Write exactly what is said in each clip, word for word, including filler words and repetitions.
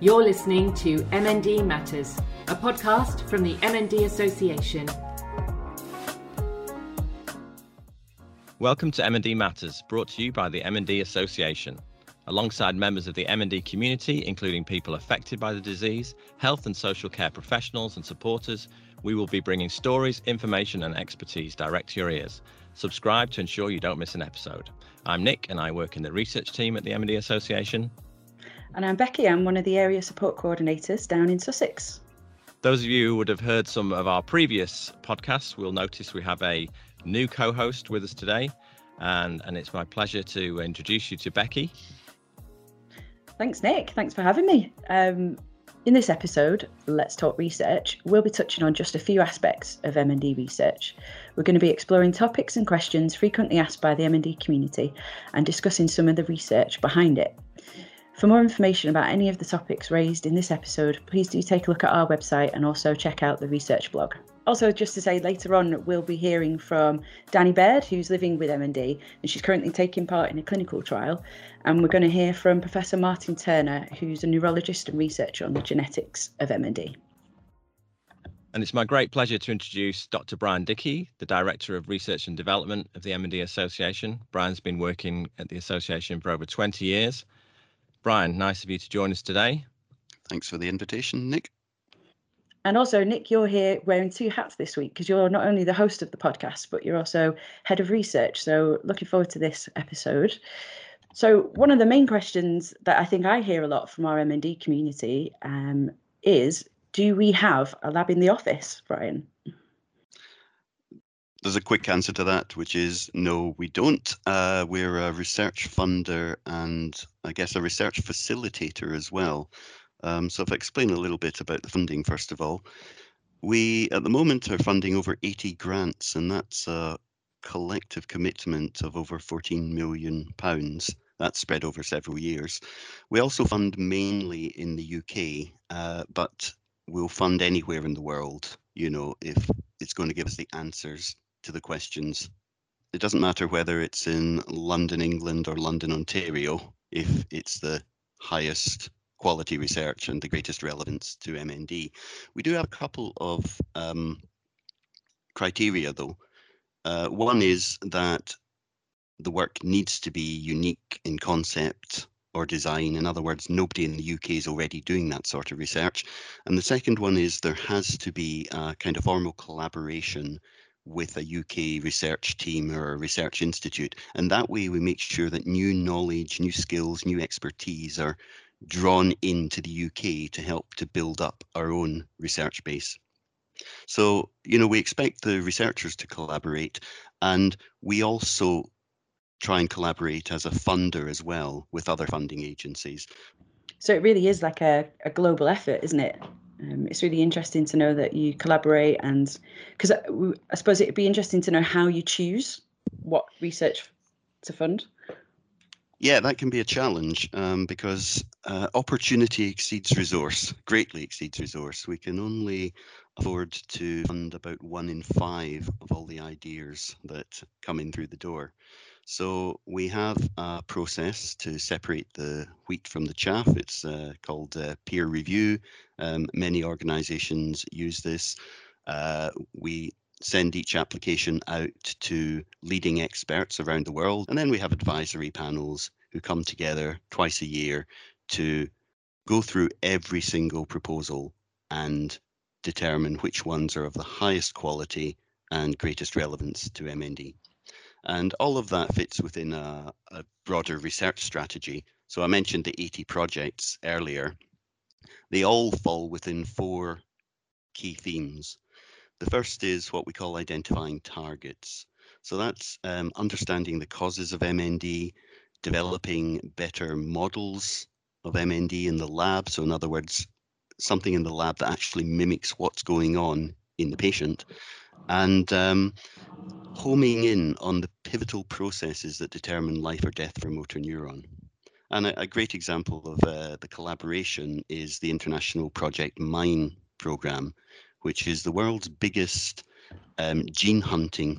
You're listening to M N D Matters, a podcast from the M N D Association. Welcome to M N D Matters, brought to you by the M N D Association. Alongside members of the M N D community, including people affected by the disease, health and social care professionals and supporters, we will be bringing stories, information and expertise direct to your ears. Subscribe to ensure you don't miss an episode. I'm Nick and I work in the research team at the M N D Association. And I'm Becky. I'm one of the area support coordinators down in Sussex. Those of you who would have heard some of our previous podcasts will notice we have a new co-host with us today. And, and it's my pleasure to introduce you to Becky. Thanks, Nick. Thanks for having me. Um, in this episode, Let's Talk Research, we'll be touching on just a few aspects of M N D research. We're going to be exploring topics and questions frequently asked by the M N D community and discussing some of the research behind it. For more information about any of the topics raised in this episode, please do take a look at our website and also check out the research blog. Also, just to say, later on, we'll be hearing from Danny Baird, who's living with M N D, and she's currently taking part in a clinical trial. And we're going to hear from Professor Martin Turner, who's a neurologist and researcher on the genetics of M N D. And it's my great pleasure to introduce Doctor Brian Dickey, the Director of Research and Development of the M N D Association. Brian's been working at the association for over twenty years. Brian, nice of you to join us today. Thanks for the invitation, Nick. And also, Nick, you're here wearing two hats this week because you're not only the host of the podcast, but you're also head of research. So looking forward to this episode. So one of the main questions that I think I hear a lot from our M N D community um, is, do we have a lab in the office, Brian? There's a quick answer to that, which is no, we don't. Uh, we're a research funder and I guess a research facilitator as well. Um, so if I explain a little bit about the funding, first of all, we at the moment are funding over eighty grants, and that's a collective commitment of over fourteen million pounds. That's spread over several years. We also fund mainly in the U K, uh, but we'll fund anywhere in the world, you know, if it's going to give us the answers to the questions. It doesn't matter whether it's in London, England or London, Ontario, if it's the highest quality research and the greatest relevance to M N D. We do have a couple of um, criteria though. Uh, one is that the work needs to be unique in concept or design. In other words, nobody in the U K is already doing that sort of research. And the second one is there has to be a kind of formal collaboration with a U K research team or a research institute. And that way we make sure that new knowledge, new skills, new expertise are drawn into the U K to help to build up our own research base. So, you know, we expect the researchers to collaborate, and we also try and collaborate as a funder as well with other funding agencies. So it really is like a, a global effort, isn't it? Um, it's really interesting to know that you collaborate, and because I, I suppose it'd be interesting to know how you choose what research to fund. Yeah, that can be a challenge um, because uh, opportunity exceeds resource, greatly exceeds resource. We can only afford to fund about one in five of all the ideas that come in through the door. So we have a process to separate the wheat from the chaff. It's uh, called uh, peer review. Um, many organisations use this. Uh, we send each application out to leading experts around the world. And then we have advisory panels who come together twice a year to go through every single proposal and determine which ones are of the highest quality and greatest relevance to M N D. And all of that fits within a, a broader research strategy. So I mentioned the eighty projects earlier. They all fall within four key themes. The first is what we call identifying targets. So that's um, understanding the causes of M N D, developing better models of M N D in the lab. So in other words, something in the lab that actually mimics what's going on in the patient, and um, homing in on the pivotal processes that determine life or death for motor neuron. And a, a great example of uh, the collaboration is the International Project MINE Programme, which is the world's biggest um, gene hunting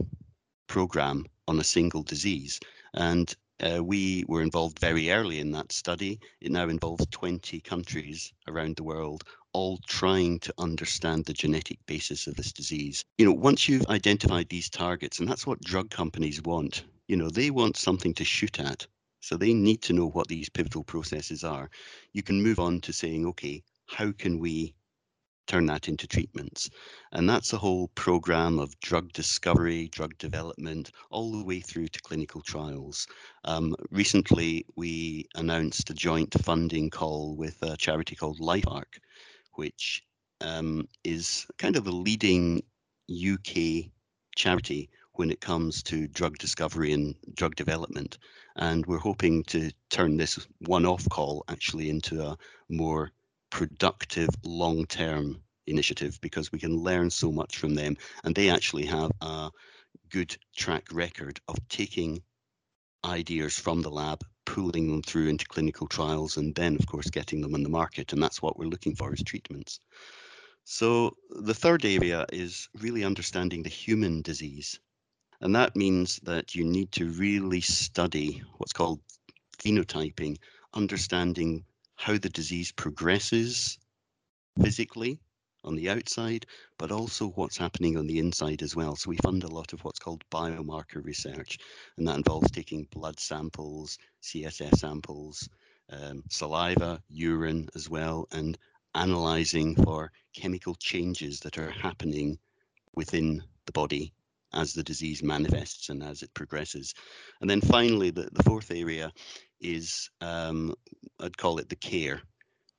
program on a single disease. And Uh, we were involved very early in that study. It now involves twenty countries around the world, all trying to understand the genetic basis of this disease. You know, once you've identified these targets, and that's what drug companies want, you know, they want something to shoot at. So they need to know what these pivotal processes are. You can move on to saying, okay, how can we turn that into treatments? And that's a whole program of drug discovery, drug development, all the way through to clinical trials. Um, recently, we announced a joint funding call with a charity called LifeArc, which um, is kind of the leading U K charity when it comes to drug discovery and drug development. And we're hoping to turn this one-off call actually into a more productive long-term initiative, because we can learn so much from them. And they actually have a good track record of taking ideas from the lab, pulling them through into clinical trials, and then of course getting them on the market. And that's what we're looking for, is treatments. So the third area is really understanding the human disease. And that means that you need to really study what's called phenotyping, understanding how the disease progresses physically on the outside, but also what's happening on the inside as well. So we fund a lot of what's called biomarker research, and that involves taking blood samples, C S F samples, um, saliva, urine as well, and analyzing for chemical changes that are happening within the body as the disease manifests and as it progresses. And then finally, the, the fourth area is, um, I'd call it the care,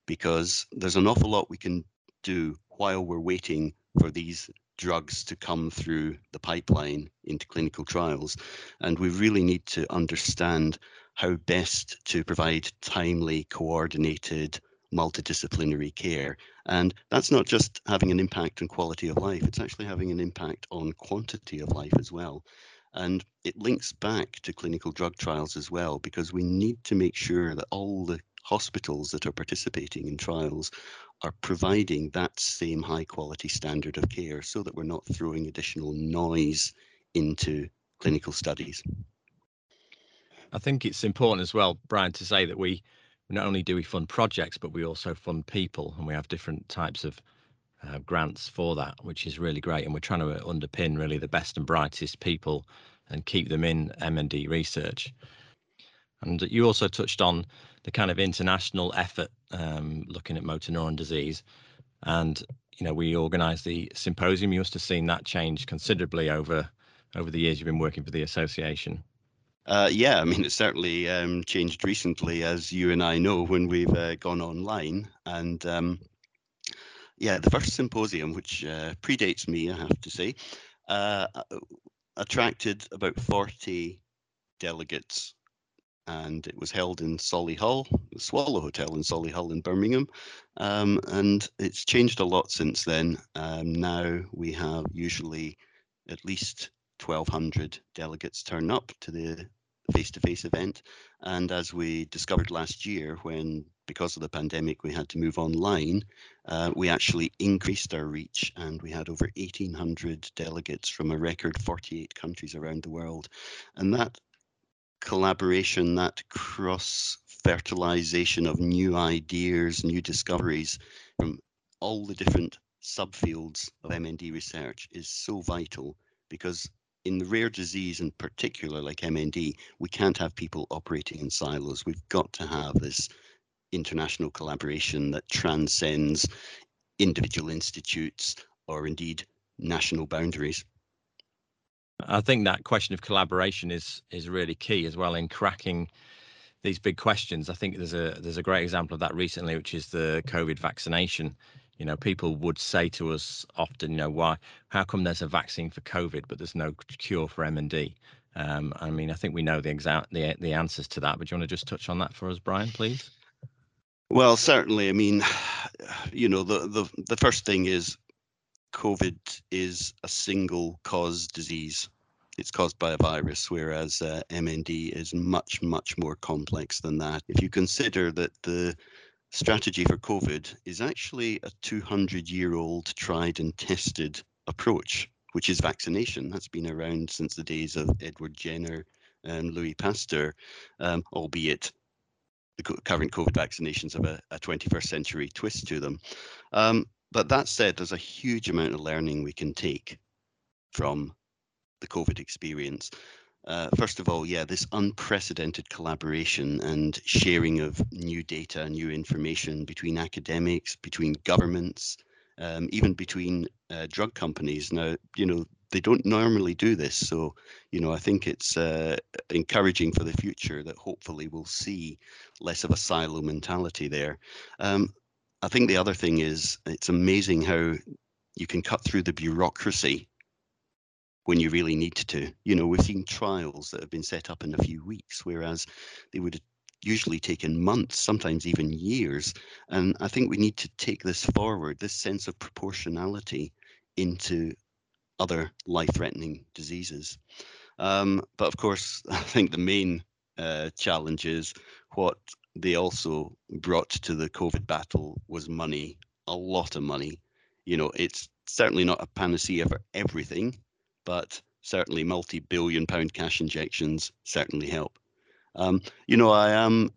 because there's an awful lot we can do while we're waiting for these drugs to come through the pipeline into clinical trials. And we really need to understand how best to provide timely, coordinated, multidisciplinary care. And that's not just having an impact on quality of life, it's actually having an impact on quantity of life as well. And it links back to clinical drug trials as well, because we need to make sure that all the hospitals that are participating in trials are providing that same high quality standard of care, so that we're not throwing additional noise into clinical studies. I think it's important as well, Brian, to say that we not only do we fund projects, but we also fund people, and we have different types of uh, grants for that, which is really great. And we're trying to underpin really the best and brightest people and keep them in M N D research. And you also touched on the kind of international effort um, looking at motor neuron disease. And, you know, we organised the symposium. You must have seen that change considerably over over the years you've been working for the association. Uh, yeah, I mean, it's certainly um, changed recently, as you and I know, when we've uh, gone online. And um, yeah, the first symposium, which uh, predates me, I have to say, uh, attracted about forty delegates. And it was held in Solihull, the Swallow Hotel in Solihull in Birmingham. Um, and it's changed a lot since then. Um, now we have usually at least twelve hundred delegates turn up to the face-to-face event. And as we discovered last year, when because of the pandemic we had to move online, uh, we actually increased our reach, and we had over eighteen hundred delegates from a record forty-eight countries around the world. And that collaboration, that cross-fertilization of new ideas, new discoveries from all the different subfields of M N D research is so vital, because in the rare disease in particular, like M N D, we can't have people operating in silos. We've got to have this international collaboration that transcends individual institutes or indeed national boundaries. I think that question of collaboration is is really key as well in cracking these big questions. I think there's a there's a great example of that recently, which is the COVID vaccination. You know, people would say to us often, you know, why, how come there's a vaccine for COVID, but there's no cure for M N D? Um, I mean, I think we know the exact the, the answers to that, but do you want to just touch on that for us, Brian, please? Well, certainly. I mean, you know, the the, the first thing is COVID is a single cause disease. It's caused by a virus, whereas uh, M N D is much, much more complex than that. If you consider that the strategy for COVID is actually a two hundred year old tried and tested approach, which is vaccination. That's been around since the days of Edward Jenner um, Louis Pasteur, um, albeit the current COVID vaccinations have a, a twenty-first century twist to them. Um, but that said, there's a huge amount of learning we can take from the COVID experience. Uh, first of all, yeah, this unprecedented collaboration and sharing of new data, new information between academics, between governments, um, even between uh, drug companies. Now, you know, they don't normally do this. So, you know, I think it's uh, encouraging for the future that hopefully we'll see less of a silo mentality there. Um, I think the other thing is it's amazing how you can cut through the bureaucracy when you really need to. You know, we've seen trials that have been set up in a few weeks, whereas they would have usually taken months, sometimes even years. And I think we need to take this forward, this sense of proportionality into other life-threatening diseases. Um, but of course, I think the main uh, challenge is what they also brought to the COVID battle was money, a lot of money. You know, it's certainly not a panacea for everything, but certainly multi-billion pound cash injections certainly help. Um, you know, I am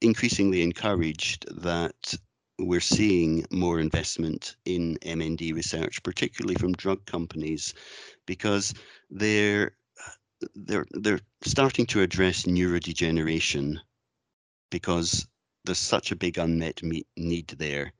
increasingly encouraged that we're seeing more investment in M N D research, particularly from drug companies, because they're they're they're starting to address neurodegeneration because there's such a big unmet need there.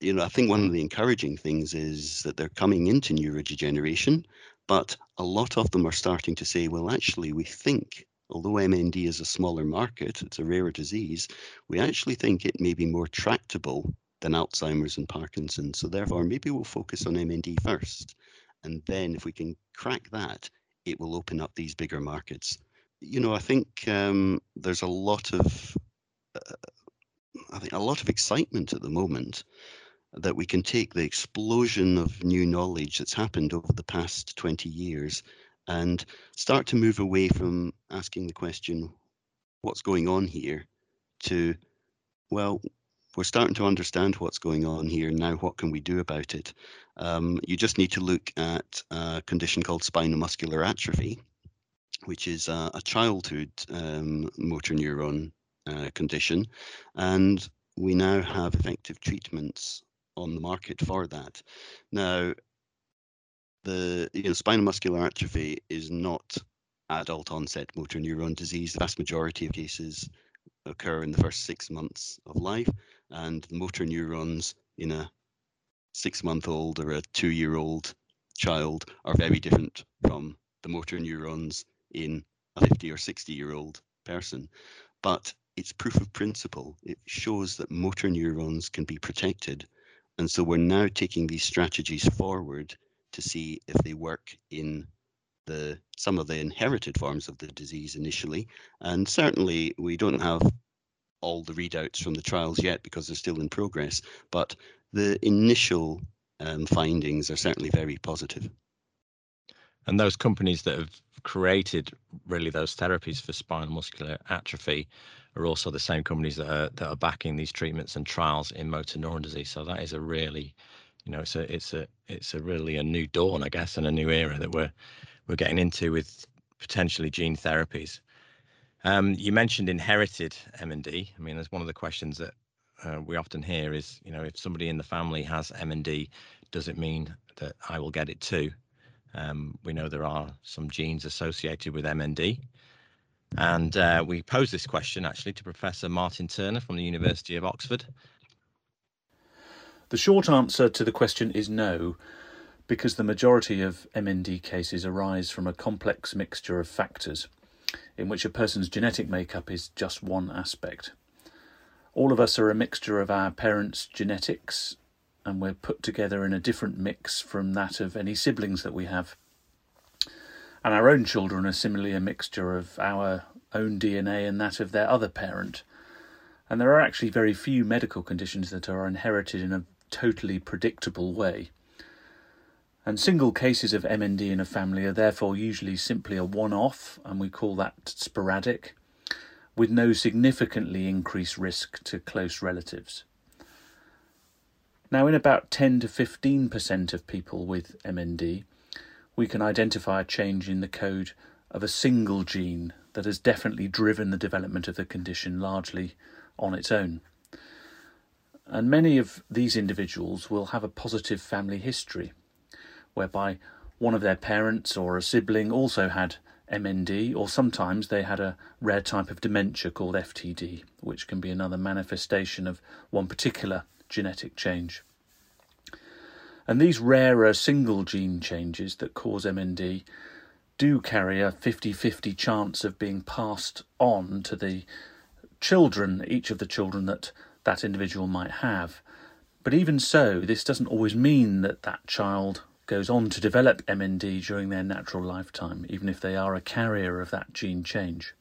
You know, I think one of the encouraging things is that they're coming into neurodegeneration, but a lot of them are starting to say, well, actually, we think, although M N D is a smaller market, it's a rarer disease, we actually think it may be more tractable than Alzheimer's and Parkinson's. So therefore, maybe we'll focus on M N D first. And then if we can crack that, it will open up these bigger markets. You know, I think um, there's a lot of, uh, I think a lot of excitement at the moment that we can take the explosion of new knowledge that's happened over the past twenty years and start to move away from asking the question, what's going on here, to, well, we're starting to understand what's going on here. Now, what can we do about it? Um, you just need to look at a condition called spinal muscular atrophy, which is a, a childhood um, motor neuron uh, condition. And we now have effective treatments on the market for that. Now, the you know, spinal muscular atrophy is not adult onset motor neuron disease. The vast majority of cases occur in the first six months of life, and motor neurons in a six-month-old or a two-year-old child are very different from the motor neurons in a fifty or sixty-year-old person. But it's proof of principle. It shows that motor neurons can be protected. And so we're now taking these strategies forward to see if they work in the some of the inherited forms of the disease initially. And certainly we don't have all the readouts from the trials yet because they're still in progress, but the initial um, findings are certainly very positive. And those companies that have created really those therapies for spinal muscular atrophy are also the same companies that are, that are backing these treatments and trials in motor neuron disease. So that is a really, you know, it's a it's a it's a really a new dawn, I guess, and a new era that we're we're getting into with potentially gene therapies. Um, you mentioned inherited M N D. I mean, that's one of the questions that uh, we often hear is, you know, if somebody in the family has M N D, does it mean that I will get it too? Um, we know there are some genes associated with M N D. And uh, we posed this question actually to Professor Martin Turner from the University of Oxford. The short answer to the question is no, because the majority of M N D cases arise from a complex mixture of factors in which a person's genetic makeup is just one aspect. All of us are a mixture of our parents' genetics, and we're put together in a different mix from that of any siblings that we have. And our own children are similarly a mixture of our own D N A and that of their other parent. And there are actually very few medical conditions that are inherited in a totally predictable way. And single cases of M N D in a family are therefore usually simply a one-off, and we call that sporadic, with no significantly increased risk to close relatives. Now, in about ten to fifteen percent of people with M N D, we can identify a change in the code of a single gene that has definitely driven the development of the condition largely on its own. And many of these individuals will have a positive family history, whereby one of their parents or a sibling also had M N D, or sometimes they had a rare type of dementia called F T D, which can be another manifestation of one particular genetic change. And these rarer single gene changes that cause M N D do carry a fifty fifty chance of being passed on to the children, each of the children that that individual might have. But even so, this doesn't always mean that that child goes on to develop M N D during their natural lifetime, even if they are a carrier of that gene change.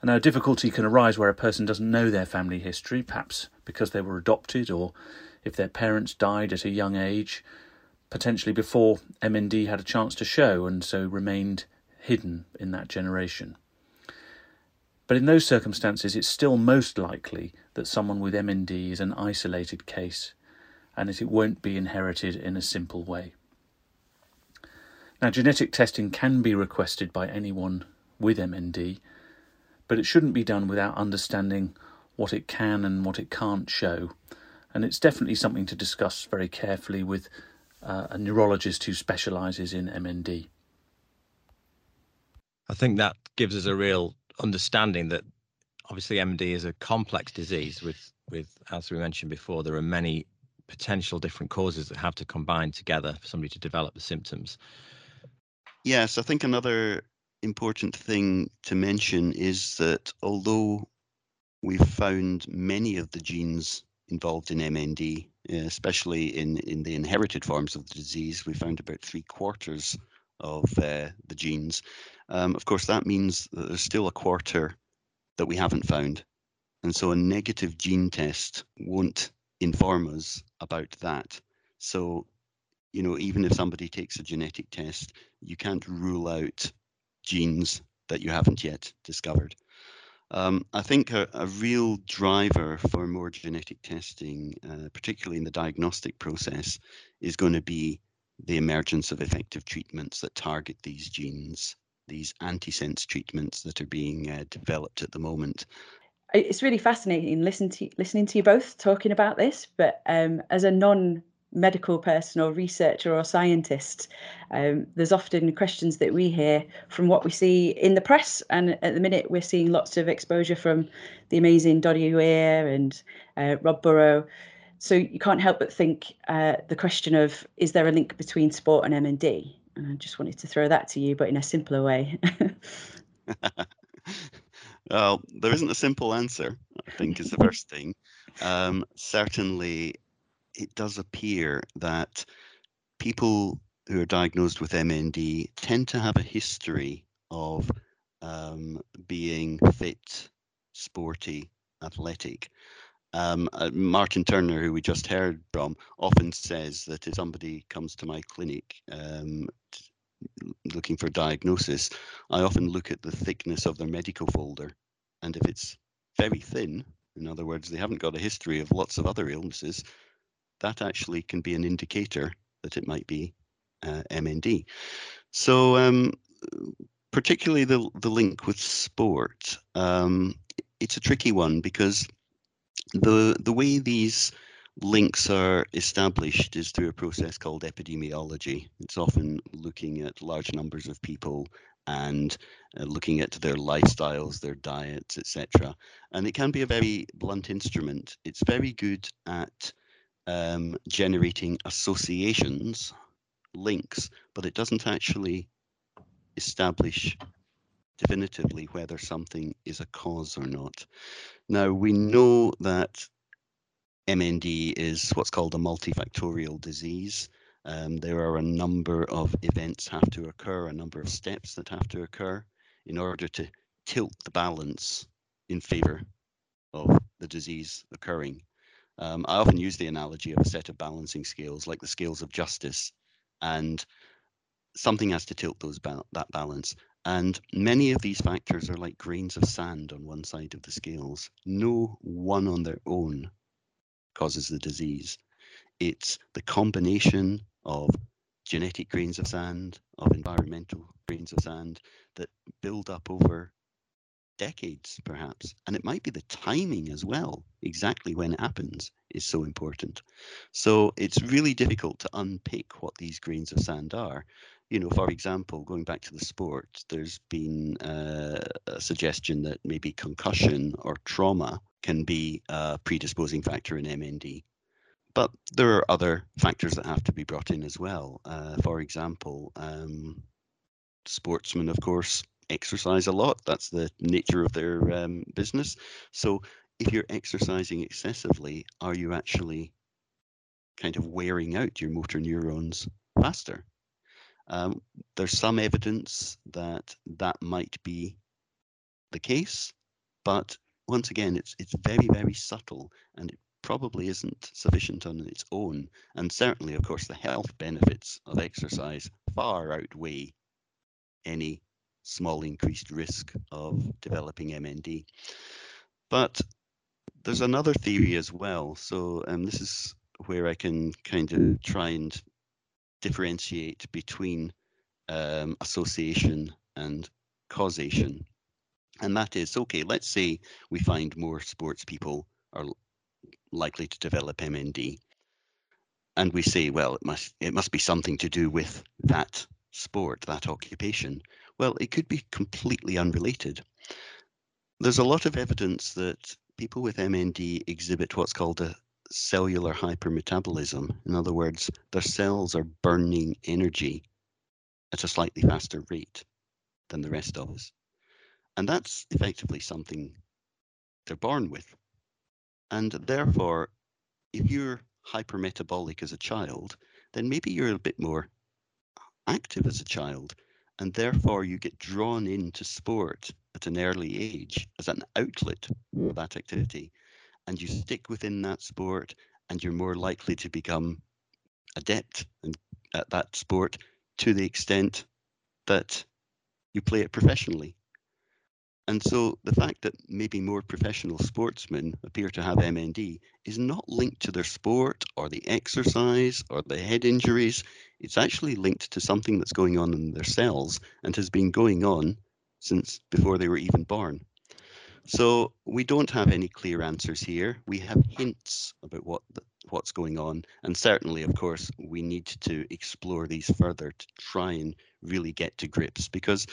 And now, difficulty can arise where a person doesn't know their family history, perhaps because they were adopted, or if their parents died at a young age, potentially before M N D had a chance to show, and so remained hidden in that generation. But in those circumstances, it's still most likely that someone with M N D is an isolated case, and that it won't be inherited in a simple way. Now, genetic testing can be requested by anyone with M N D, but it shouldn't be done without understanding what it can and what it can't show. And it's definitely something to discuss very carefully with uh, a neurologist who specialises in M N D. I think that gives us a real understanding that obviously M N D is a complex disease with, with, as we mentioned before, there are many potential different causes that have to combine together for somebody to develop the symptoms. Yes, I think another important thing to mention is that although we've found many of the genes involved in M N D, especially in, in the inherited forms of the disease, we found about three quarters of uh, the genes. Um, of course, that means that there's still a quarter that we haven't found. And so a negative gene test won't inform us about that. So, you know, even if somebody takes a genetic test, you can't rule out genes that you haven't yet discovered. Um, I think a, a real driver for more genetic testing, uh, particularly in the diagnostic process, is going to be the emergence of effective treatments that target these genes, these antisense treatments that are being uh, developed at the moment. It's really fascinating listening to, listening to you both talking about this, but um, as a non-medical person or researcher or scientist, um, there's often questions that we hear from what we see in the press, and at the minute we're seeing lots of exposure from the amazing Doddie Weir and uh, Rob Burrow. So you can't help but think uh, the question of, is there a link between sport and M N D? And I just wanted to throw that to you, but in a simpler way. Well, there isn't a simple answer, I think, is the first thing. Um, certainly, it does appear that people who are diagnosed with M N D tend to have a history of um, being fit, sporty, athletic. Um, uh, Martin Turner, who we just heard from, often says that if somebody comes to my clinic um, looking for diagnosis, I often look at the thickness of their medical folder. And if it's very thin, in other words, they haven't got a history of lots of other illnesses, that actually can be an indicator that it might be uh, M N D. So um, particularly the, the link with sport, um, it's a tricky one because The the way these links are established is through a process called epidemiology. It's often looking at large numbers of people and uh, looking at their lifestyles, their diets, et cetera. And it can be a very blunt instrument. It's very good at um, generating associations, links, but it doesn't actually establish definitively whether something is a cause or not. Now, we know that M N D is what's called a multifactorial disease. Um, there are a number of events have to occur, a number of steps that have to occur in order to tilt the balance in favour of the disease occurring. Um, I often use the analogy of a set of balancing scales, like the scales of justice, and something has to tilt those ba- that balance. And many of these factors are like grains of sand on one side of the scales. No one on their own causes the disease. It's the combination of genetic grains of sand, of environmental grains of sand that build up over decades, perhaps. And it might be the timing as well, exactly when it happens is so important. So it's really difficult to unpick what these grains of sand are. You know, for example, going back to the sport, there's been uh, a suggestion that maybe concussion or trauma can be a predisposing factor in M N D. But there are other factors that have to be brought in as well. Uh, for example, um, sportsmen, of course, exercise a lot. That's the nature of their um, business. So if you're exercising excessively, are you actually kind of wearing out your motor neurons faster? Um, there's some evidence that that might be the case, but once again, it's it's very, very subtle, and it probably isn't sufficient on its own. And certainly, of course, the health benefits of exercise far outweigh any small increased risk of developing M N D. But there's another theory as well. So um, this is where I can kind of try and differentiate between um, association and causation. And that is, okay, let's say we find more sports people are likely to develop M N D. And we say, well, it must, it must be something to do with that sport, that occupation. Well, it could be completely unrelated. There's a lot of evidence that people with M N D exhibit what's called a cellular hypermetabolism. In other words, their cells are burning energy at a slightly faster rate than the rest of us. And that's effectively something they're born with. And therefore, if you're hypermetabolic as a child, then maybe you're a bit more active as a child, and therefore you get drawn into sport at an early age as an outlet for that activity. And you stick within that sport, and you're more likely to become adept at that sport to the extent that you play it professionally. And so the fact that maybe more professional sportsmen appear to have M N D is not linked to their sport or the exercise or the head injuries. It's actually linked to something that's going on in their cells and has been going on since before they were even born. So we don't have any clear answers here. We have hints about what the, what's going on. And certainly, of course, we need to explore these further to try and really get to grips, because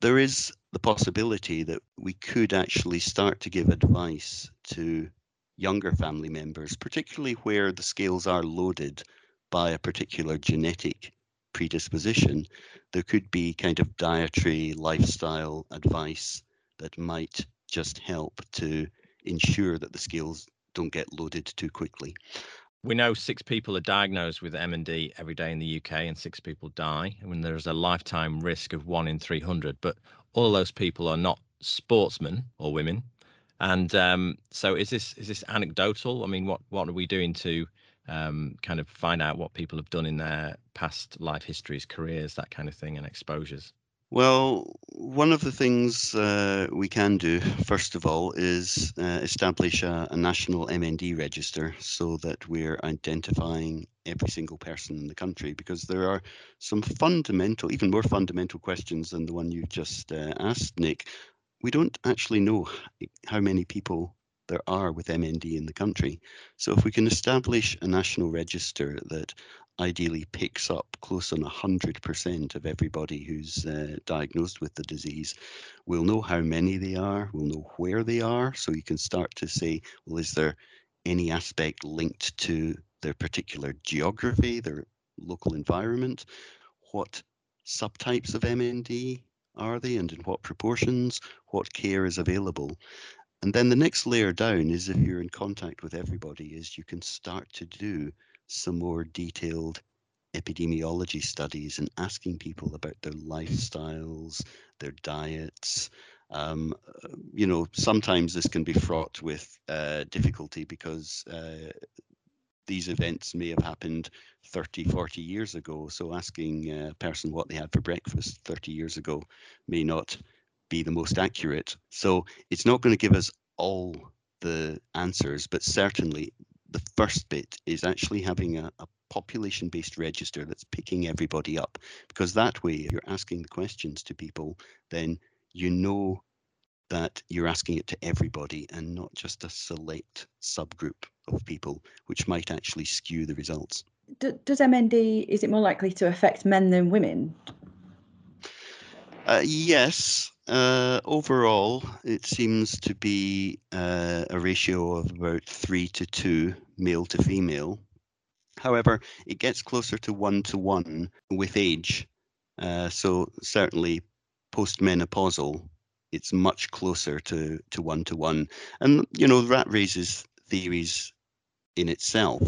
there is the possibility that we could actually start to give advice to younger family members, particularly where the scales are loaded by a particular genetic predisposition. There could be kind of dietary, lifestyle advice that might just help to ensure that the scales don't get loaded too quickly. We know six people are diagnosed with M N D every day in the U K, and six people die. I mean, there's a lifetime risk of one in three hundred, but all those people are not sportsmen or women. And um, so is this is this anecdotal? I mean, what, what are we doing to um, kind of find out what people have done in their past life histories, careers, that kind of thing, and exposures? Well, one of the things uh, we can do, first of all, is uh, establish a, a national M N D register so that we're identifying every single person in the country, because there are some fundamental, even more fundamental questions than the one you just uh, asked, Nick. We don't actually know how many people there are with M N D in the country. So if we can establish a national register that ideally picks up close on one hundred percent of everybody who's uh, diagnosed with the disease, we'll know how many they are, we'll know where they are, so you can start to say, well, is there any aspect linked to their particular geography, their local environment? What subtypes of M N D are they, and in what proportions? What care is available? And then the next layer down is, if you're in contact with everybody, is you can start to do some more detailed epidemiology studies and asking people about their lifestyles, their diets. Um, you know, sometimes this can be fraught with uh, difficulty, because uh, these events may have happened thirty, forty years ago. So asking a person what they had for breakfast thirty years ago may not be the most accurate. So it's not going to give us all the answers, but certainly the first bit is actually having a, a population-based register that's picking everybody up, because that way you're asking the questions to people, then you know that you're asking it to everybody and not just a select subgroup of people, which might actually skew the results. Do, does M N D, is it more likely to affect men than women? Uh, yes. Uh, overall, it seems to be uh, a ratio of about three to two, male to female. However, it gets closer to one to one with age. Uh, so certainly postmenopausal, it's much closer to to one to one. And, you know, that raises theories in itself.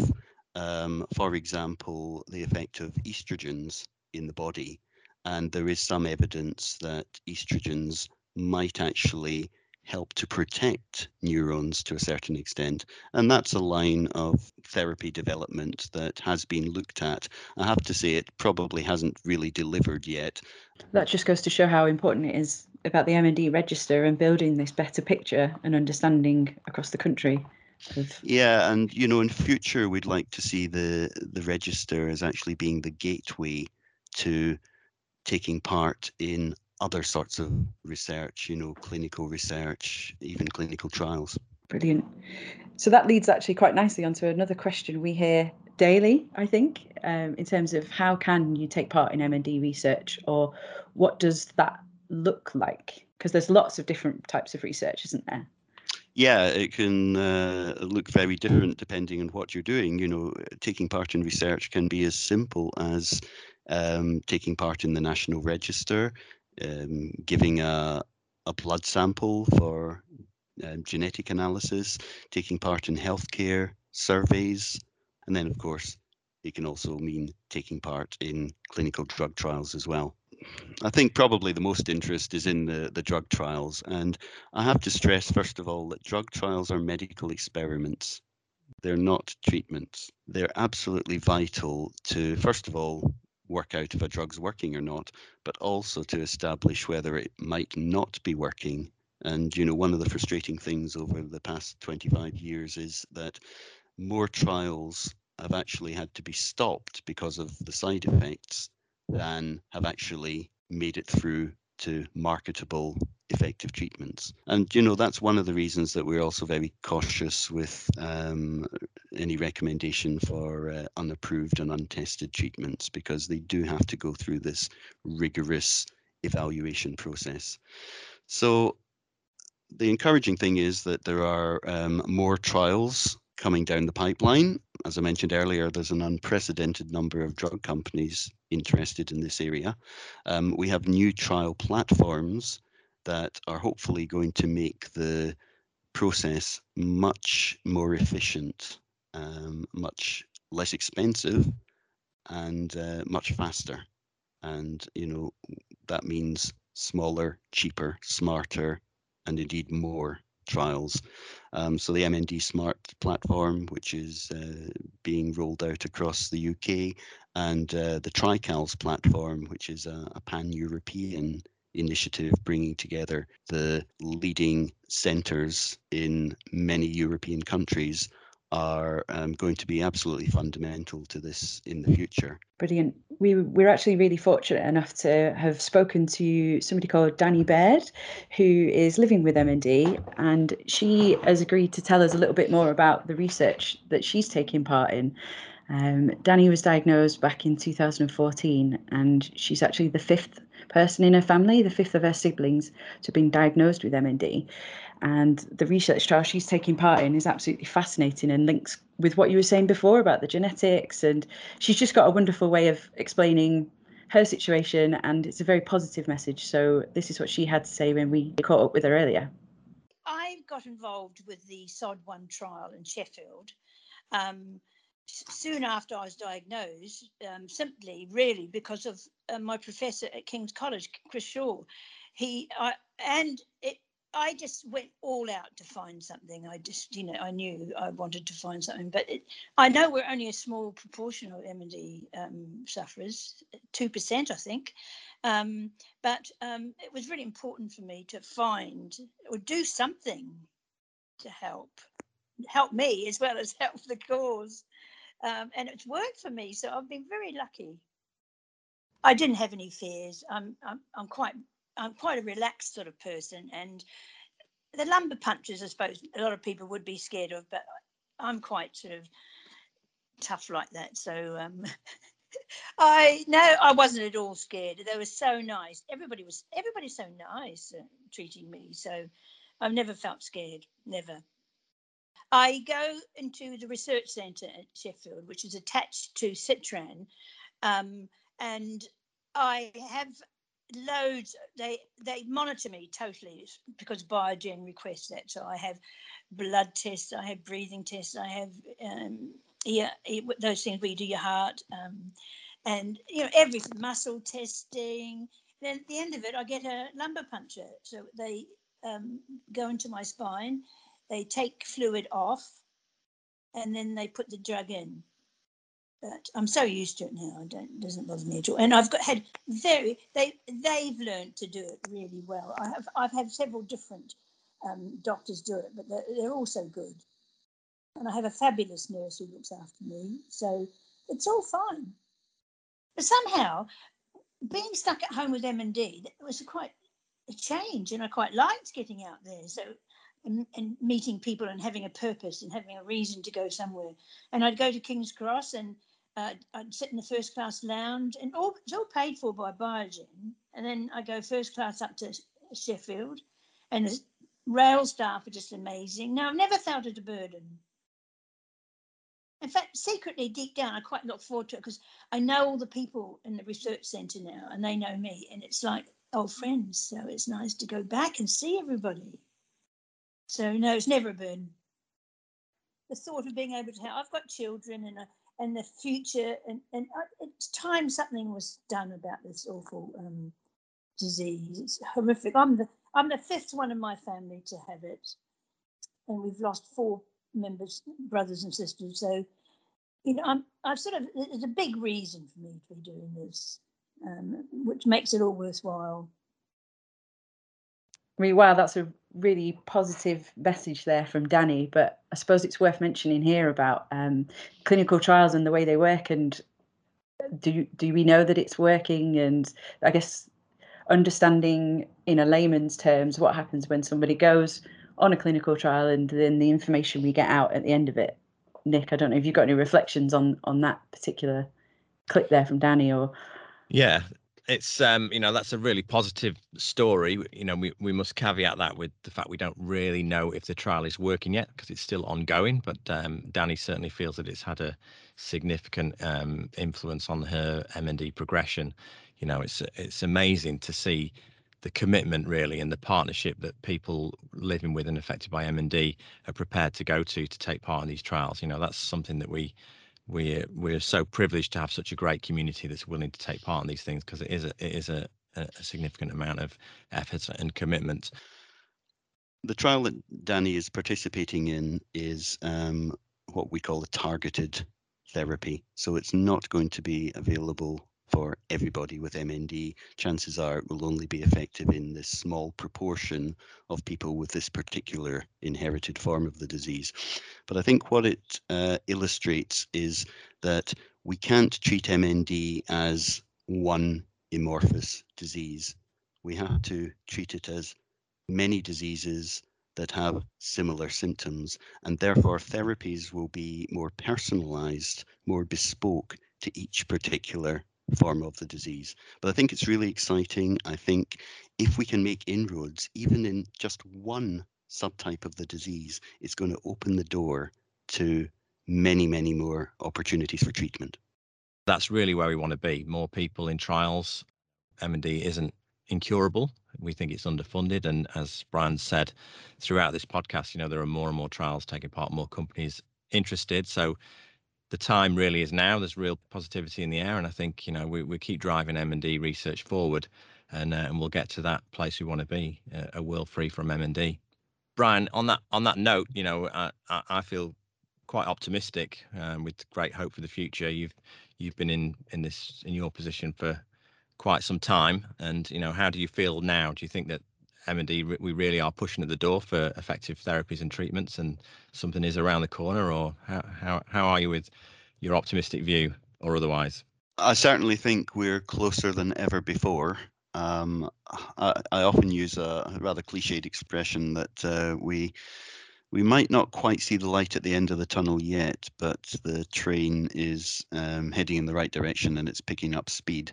Um, for example, the effect of estrogens in the body. And there is some evidence that estrogens might actually help to protect neurons to a certain extent. And that's a line of therapy development that has been looked at. I have to say it probably hasn't really delivered yet. That just goes to show how important it is about the M N D register and building this better picture and understanding across the country. Yeah, and, you know, in future, we'd like to see the, the register as actually being the gateway to taking part in other sorts of research, you know, clinical research, even clinical trials. Brilliant. So that leads actually quite nicely onto another question we hear daily, I think, um, in terms of how can you take part in M N D research, or what does that look like? Because there's lots of different types of research, isn't there? Yeah, it can uh, look very different depending on what you're doing. You know, taking part in research can be as simple as um, taking part in the National Register, um, giving a, a blood sample for um, genetic analysis, taking part in healthcare surveys, and then, of course, it can also mean taking part in clinical drug trials as well. I think probably the most interest is in the, the drug trials. And I have to stress, first of all, that drug trials are medical experiments. They're not treatments. They're absolutely vital to, first of all, work out if a drug's working or not, but also to establish whether it might not be working. And, you know, one of the frustrating things over the past twenty-five years is that more trials have actually had to be stopped because of the side effects than have actually made it through to marketable, effective treatments. And, you know, that's one of the reasons that we're also very cautious with um, any recommendation for uh, unapproved and untested treatments, because they do have to go through this rigorous evaluation process. So the encouraging thing is that there are um, more trials coming down the pipeline. As I mentioned earlier, there's an unprecedented number of drug companies interested in this area. Um, we have new trial platforms that are hopefully going to make the process much more efficient, um, much less expensive, and uh, much faster. And, you know, that means smaller, cheaper, smarter, and indeed more trials. Um, so the M N D Smart platform, which is uh, being rolled out across the U K, and uh, the TriCals platform, which is a, a pan-European initiative bringing together the leading centres in many European countries, are um, going to be absolutely fundamental to this in the future. Brilliant. We, we're actually really fortunate enough to have spoken to somebody called Danny Baird, who is living with M N D, and she has agreed to tell us a little bit more about the research that she's taking part in. Um, Danny was diagnosed back in two thousand fourteen, and she's actually the fifth person in her family, the fifth of her siblings, to have been diagnosed with M N D. And the research trial she's taking part in is absolutely fascinating and links with what you were saying before about the genetics. And she's just got a wonderful way of explaining her situation, and it's a very positive message. So this is what she had to say when we caught up with her earlier. I got involved with the S O D one trial in Sheffield um, soon after I was diagnosed, um, simply really because of uh, my professor at King's College, Chris Shaw. He uh, and it. I just went all out to find something. I just, you know, I knew I wanted to find something, but it, I know we're only a small proportion of M N D um, sufferers, two percent, I think. Um, but um, it was really important for me to find or do something to help, help me as well as help the cause. Um, and it's worked for me, so I've been very lucky. I didn't have any fears. I'm, I'm, I'm quite, I'm quite a relaxed sort of person, and the lumbar punches, I suppose, a lot of people would be scared of, but I'm quite sort of tough like that. So um, I no, I wasn't at all scared. They were so nice. Everybody was, everybody's so nice uh, treating me. So I've never felt scared. Never. I go into the research centre at Sheffield, which is attached to Citran, um, and I have loads. They they monitor me totally because Biogen requests that. So I have blood tests, I have breathing tests, I have um, yeah those things where you do your heart, um, and you know everything, muscle testing. Then at the end of it, I get a lumbar puncture. So they um, go into my spine. They take fluid off and then they put the drug in. But I'm so used to it now, I don't, it doesn't bother me at all. And I've got had very, they, they've learned to do it really well. I have, I've had several different um, doctors do it, but they're, they're all so good. And I have a fabulous nurse who looks after me. So it's all fine. But somehow, being stuck at home with M N D, that was quite a change, and I quite liked getting out there. So. And, and meeting people and having a purpose and having a reason to go somewhere. And I'd go to King's Cross and uh, I'd sit in the first class lounge, and all, it's all paid for by Biogen. And then I go first class up to Sheffield, and the rail staff are just amazing. Now, I've never felt it a burden. In fact, secretly, deep down, I quite look forward to it because I know all the people in the research centre now and they know me, and it's like old friends. So it's nice to go back and see everybody. So no, it's never a burden. The thought of being able to help, I've got children and, a, and the future, and, and I, it's time something was done about this awful um, disease. It's horrific. I'm the, I'm the fifth one in my family to have it. And we've lost four members, brothers and sisters. So, you know, I'm, I've sort of, there's a big reason for me to be doing this, um, which makes it all worthwhile. I mean, wow, that's a really positive message there from Danny, but I suppose it's worth mentioning here about um, clinical trials and the way they work, and do, do we know that it's working, and I guess understanding in a layman's terms what happens when somebody goes on a clinical trial and then the information we get out at the end of it. Nick, I don't know if you've got any reflections on, on that particular clip there from Danny or... Yeah. It's, um, you know, that's a really positive story. You know, we, we must caveat that with the fact we don't really know if the trial is working yet because it's still ongoing. But um, Danny certainly feels that it's had a significant um, influence on her M N D progression. You know, it's it's amazing to see the commitment really and the partnership that people living with and affected by M N D are prepared to go to to take part in these trials. You know, that's something that we... We're, we're so privileged to have such a great community that's willing to take part in these things, because it is, a, it is a, a significant amount of effort and commitment. The trial that Danny is participating in is um, what we call a targeted therapy. So it's not going to be available for everybody with M N D. Chances are it will only be effective in this small proportion of people with this particular inherited form of the disease. But I think what it uh, illustrates is that we can't treat M N D as one amorphous disease. We have to treat it as many diseases that have similar symptoms, and therefore therapies will be more personalized, more bespoke to each particular form of the disease. But I think it's really exciting. I think if we can make inroads, even in just one subtype of the disease, it's going to open the door to many, many more opportunities for treatment. That's really where we want to be. More people in trials. M N D isn't incurable. We think it's underfunded. And as Brian said, throughout this podcast, you know, there are more and more trials taking part, more companies interested. So the time really is now. There's real positivity in the air, and I think, you know, we, we keep driving M N D research forward, and uh, and we'll get to that place we want to be, uh, a world free from M N D. Brian, on that on that note, you know, I I feel quite optimistic, um, with great hope for the future. You've you've been in in this in your position for quite some time, and you know, how do you feel now? Do you think that M N D, we really are pushing at the door for effective therapies and treatments, and something is around the corner, or how how, how are you with your optimistic view or otherwise? I certainly think we're closer than ever before. Um, I, I often use a rather cliched expression that uh, we we might not quite see the light at the end of the tunnel yet, but the train is um, heading in the right direction and it's picking up speed.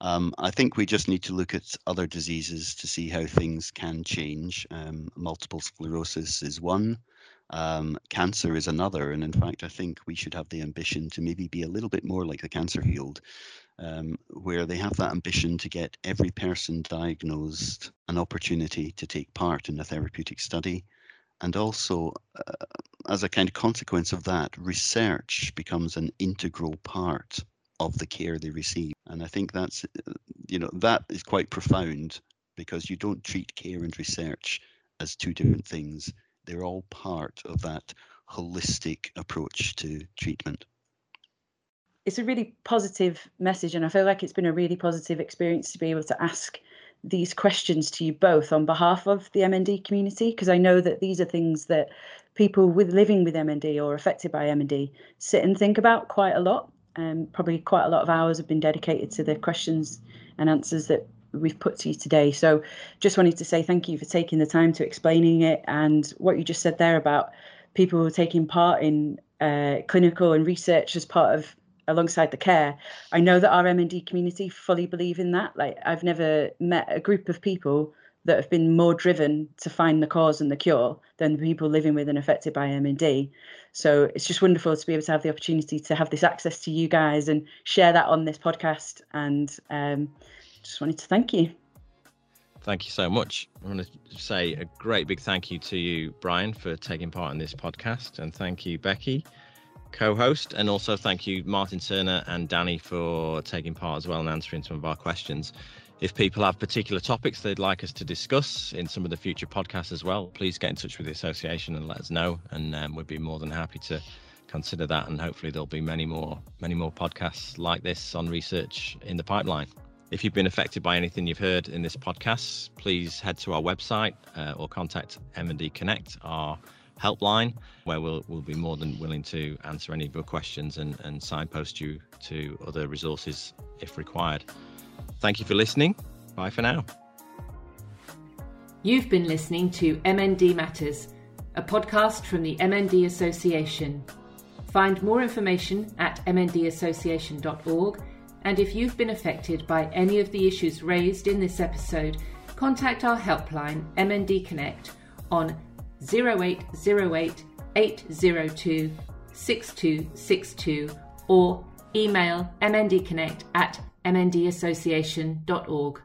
Um, I think we just need to look at other diseases to see how things can change. Um, multiple sclerosis is one. Um, cancer is another, and in fact, I think we should have the ambition to maybe be a little bit more like the cancer field, um, where they have that ambition to get every person diagnosed an opportunity to take part in a therapeutic study. And also, uh, as a kind of consequence of that, research becomes an integral part of the care they receive. And I think that's, you know, that is quite profound, because you don't treat care and research as two different things. They're all part of that holistic approach to treatment. It's a really positive message, and I feel like it's been a really positive experience to be able to ask these questions to you both on behalf of the M N D community, because I know that these are things that people with living with M N D or affected by M N D sit and think about quite a lot. Um, probably quite a lot of hours have been dedicated to the questions and answers that we've put to you today. So just wanted to say thank you for taking the time to explaining it, and what you just said there about people who are taking part in uh, clinical and research as part of alongside the care. I know that our M N D community fully believe in that. Like, I've never met a group of people that have been more driven to find the cause and the cure than the people living with and affected by M N D. So it's just wonderful to be able to have the opportunity to have this access to you guys and share that on this podcast, and um, just wanted to thank you. Thank you so much. I want to say a great big thank you to you, Brian, for taking part in this podcast. And thank you, Becky, co-host. And also thank you, Martin Turner and Danny, for taking part as well and answering some of our questions. If people have particular topics they'd like us to discuss in some of the future podcasts as well, please get in touch with the association and let us know. And um, we'd be more than happy to consider that. And hopefully there'll be many more, many more podcasts like this on research in the pipeline. If you've been affected by anything you've heard in this podcast, please head to our website uh, or contact M N D Connect, our helpline, where we'll, we'll be more than willing to answer any of your questions and, and signpost you to other resources if required. Thank you for listening. Bye for now. You've been listening to M N D Matters, a podcast from the M N D Association. Find more information at m n d association dot org. And if you've been affected by any of the issues raised in this episode, contact our helpline M N D Connect on zero eight zero eight, eight zero two, six two six two or email m n d connect at m n d association dot org.